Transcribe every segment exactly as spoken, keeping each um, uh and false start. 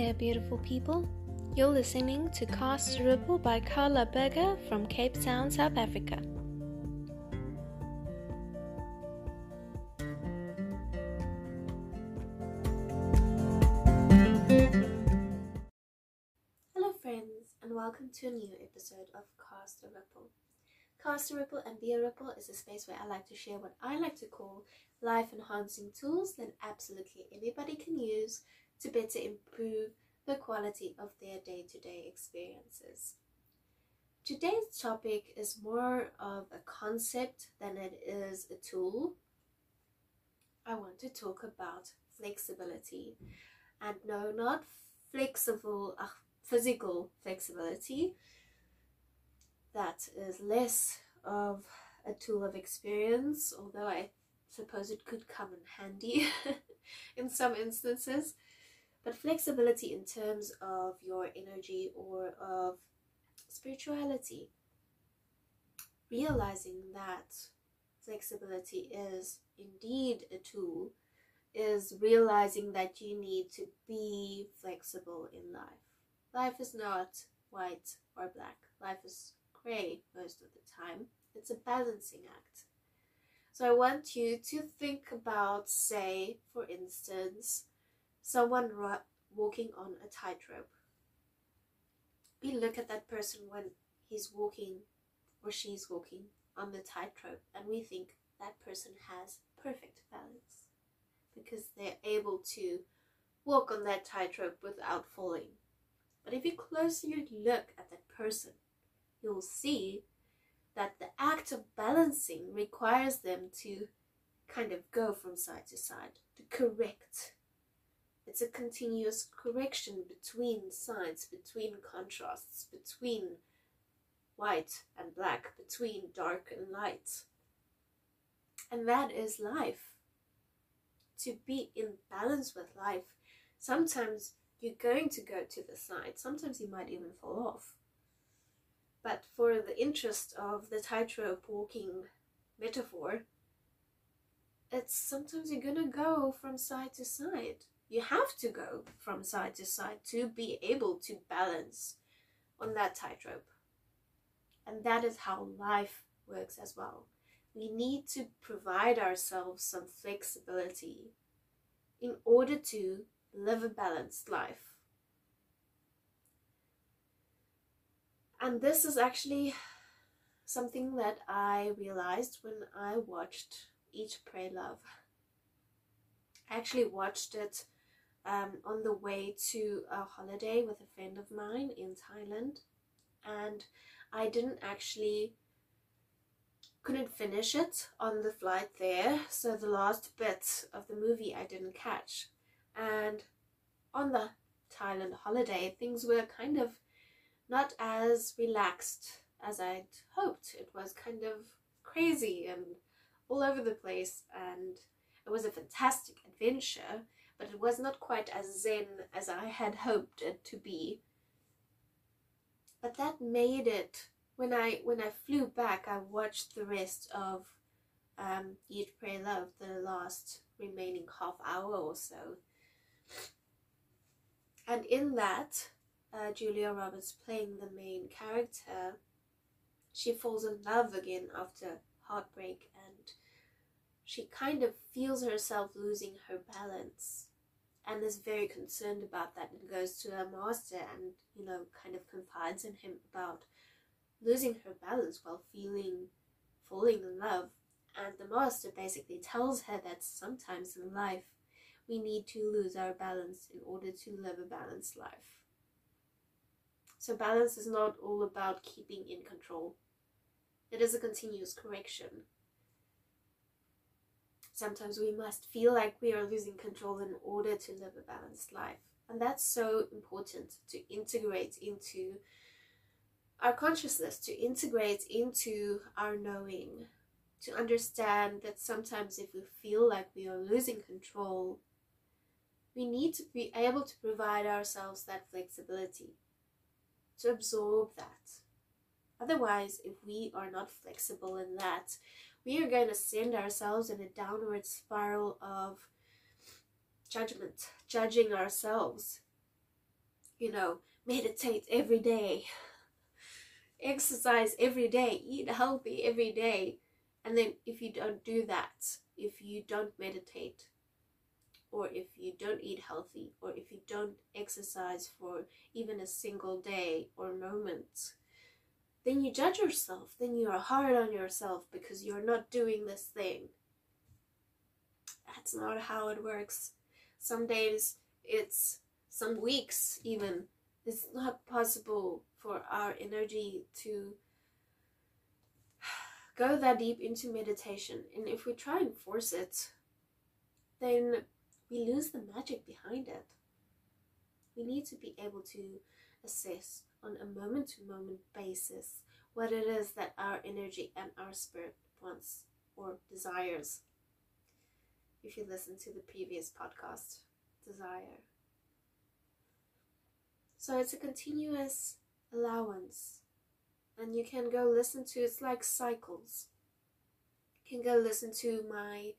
there, beautiful people. You're listening to Cast a Ripple by Carla Berger from Cape Town, South Africa. Hello friends, and welcome to a new episode of Cast a Ripple. Cast a Ripple and Be a Ripple is a space where I like to share what I like to call life-enhancing tools that absolutely anybody can use to better improve the quality of their day-to-day experiences. Today's topic is more of a concept than it is a tool. I want to talk about flexibility. And no, not flexible, uh, physical flexibility. That is less of a tool of experience, although I suppose it could come in handy in some instances. But flexibility in terms of your energy or of spirituality. Realizing that flexibility is indeed a tool is realizing that you need to be flexible in life. Life is not white or black. Life is grey most of the time. It's a balancing act. So I want you to think about, say, for instance, someone ra- walking on a tightrope. We look at that person when he's walking or she's walking on the tightrope, and we think that person has perfect balance because they're able to walk on that tightrope without falling. But if you closely look at that person, you'll see that the act of balancing requires them to kind of go from side to side, to correct. It's a continuous correction between sides, between contrasts, between white and black, between dark and light. And that is life. To be in balance with life, sometimes you're going to go to the side, sometimes you might even fall off. But for the interest of the tightrope walking metaphor, it's sometimes you're going to go from side to side. You have to go from side to side to be able to balance on that tightrope. And that is how life works as well. We need to provide ourselves some flexibility in order to live a balanced life. And this is actually something that I realized when I watched Eat, Pray, Love. I actually watched it Um, on the way to a holiday with a friend of mine in Thailand, and I didn't actually couldn't finish it on the flight there, so the last bit of the movie I didn't catch. And on the Thailand holiday, things were kind of not as relaxed as I'd hoped. It was kind of crazy and all over the place, and it was a fantastic adventure, but it was not quite as zen as I had hoped it to be. But that made it, when I when I flew back, I watched the rest of um, Eat, Pray, Love, the last remaining half hour or so. And in that, uh, Julia Roberts, playing the main character, she falls in love again after heartbreak, and she kind of feels herself losing her balance. And is very concerned about that, and goes to her master and, you know, kind of confides in him about losing her balance while feeling, falling in love. And the master basically tells her that sometimes in life we need to lose our balance in order to live a balanced life. So balance is not all about keeping in control. It is a continuous correction. Sometimes we must feel like we are losing control in order to live a balanced life. And that's so important to integrate into our consciousness, to integrate into our knowing, to understand that sometimes if we feel like we are losing control, we need to be able to provide ourselves that flexibility, to absorb that. Otherwise, if we are not flexible in that, we are going to send ourselves in a downward spiral of judgment, judging ourselves, you know, meditate every day, exercise every day, eat healthy every day. And then if you don't do that, if you don't meditate, or if you don't eat healthy, or if you don't exercise for even a single day or moment, then you judge yourself, then you are hard on yourself because you're not doing this thing. That's not how it works. Some days, it's some weeks even, it's not possible for our energy to go that deep into meditation. And if we try and force it, then we lose the magic behind it. We need to be able to assess on a moment-to-moment basis what it is that our energy and our spirit wants or desires. If you listen to the previous podcast, desire. So it's a continuous allowance. And you can go listen to, it's like cycles. You can go listen to my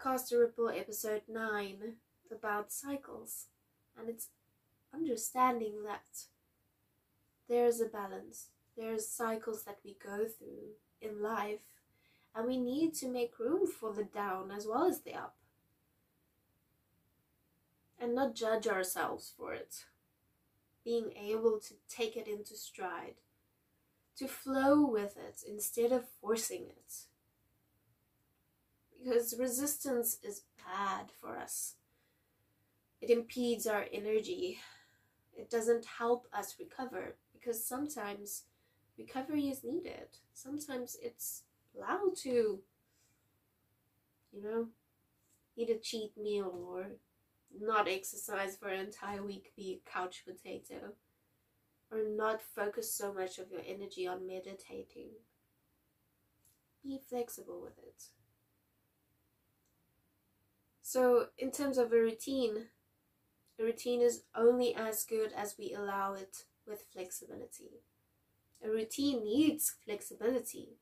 Cast a Ripple episode nine about cycles. And it's understanding that there's a balance. There's cycles that we go through in life. And we need to make room for the down as well as the up. And not judge ourselves for it. Being able to take it into stride. To flow with it instead of forcing it. Because resistance is bad for us. It impedes our energy. It doesn't help us recover. Because sometimes recovery is needed. Sometimes it's allowed to, you know, eat a cheat meal or not exercise for an entire week, be a couch potato, or not focus so much of your energy on meditating. Be flexible with it. So in terms of a routine, a routine is only as good as we allow it with flexibility. A routine needs flexibility.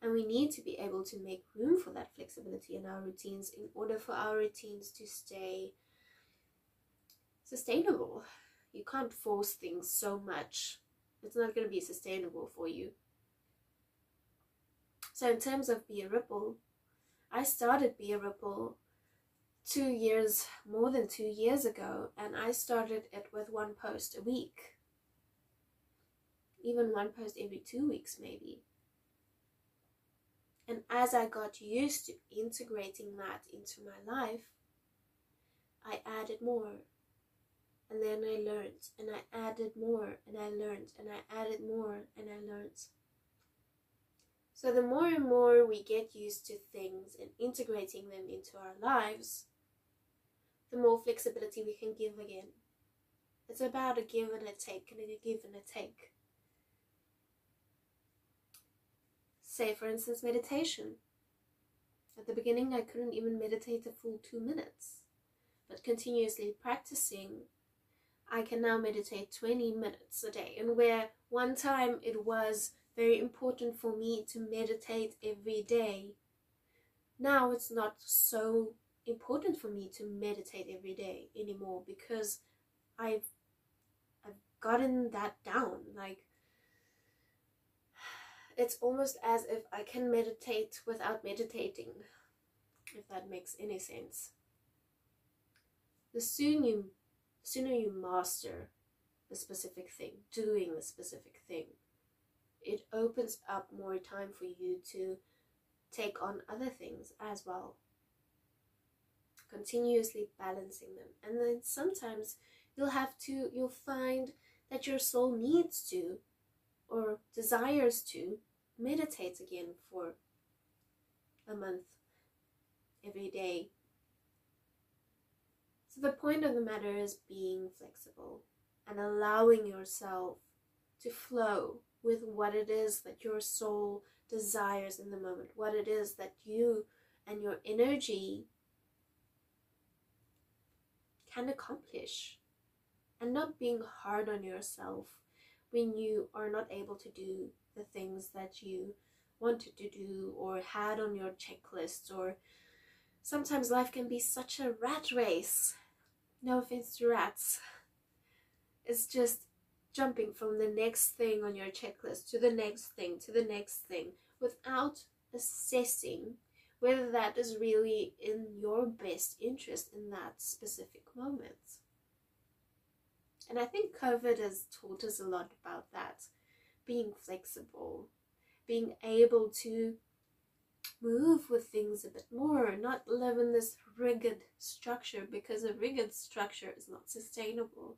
And we need to be able to make room for that flexibility in our routines in order for our routines to stay sustainable. You can't force things so much. It's not going to be sustainable for you. So in terms of Be a Ripple, I started Be a Ripple two years, more than two years ago, and I started it with one post a week. Even one post every two weeks maybe. And as I got used to integrating that into my life, I added more. And then I learned, and I added more, and I learned, and I added more, and I learned. So the more and more we get used to things and integrating them into our lives, the more flexibility we can give again. It's about a give and a take, and a give and a take. Say, for instance, meditation. At the beginning, I couldn't even meditate a full two minutes. But continuously practicing, I can now meditate twenty minutes a day. And where one time it was very important for me to meditate every day, now it's not so important for me to meditate every day anymore because I've, I've gotten that down. Like, it's almost as if I can meditate without meditating, if that makes any sense. The sooner you, sooner you master a specific thing, doing a specific thing, it opens up more time for you to take on other things as well. Continuously balancing them. And then sometimes you'll have to, you'll find that your soul needs to or desires to meditate again for a month, every day. So the point of the matter is being flexible and allowing yourself to flow with what it is that your soul desires in the moment, what it is that you and your energy can accomplish, and not being hard on yourself when you are not able to do the things that you wanted to do or had on your checklist. Or sometimes life can be such a rat race. No offense to rats. It's just jumping from the next thing on your checklist to the next thing to the next thing without assessing whether that is really in your best interest in that specific moment. And I think COVID has taught us a lot about that, being flexible, being able to move with things a bit more, not live in this rigid structure, because a rigid structure is not sustainable.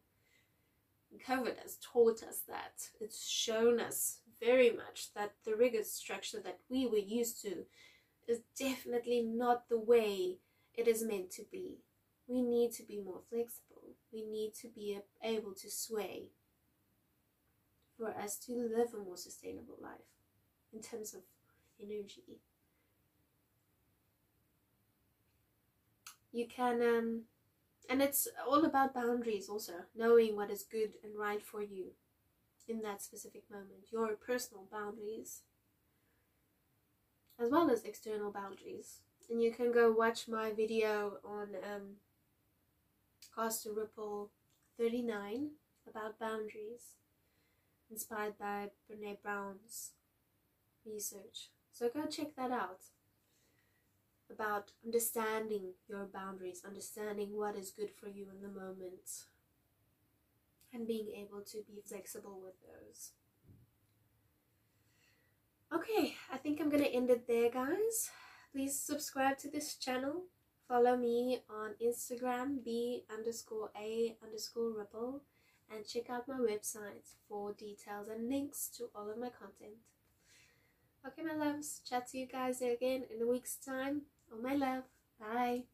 COVID has taught us that. It's shown us very much that the rigid structure that we were used to is definitely not the way it is meant to be. We need to be more flexible. We need to be able to sway for us to live a more sustainable life in terms of energy. You can, um, and it's all about boundaries also, knowing what is good and right for you in that specific moment, your personal boundaries, as well as external boundaries. And you can go watch my video on um, Cast a Ripple thirty-nine about boundaries, inspired by Brene Brown's research. So go check that out, about understanding your boundaries, understanding what is good for you in the moment, and being able to be flexible with those. Okay, I think I'm gonna end it there, guys. Please subscribe to this channel. Follow me on Instagram, b underscore a underscore ripple, and check out my website for details and links to all of my content. Okay, my loves, chat to you guys again in a week's time. All my love, bye.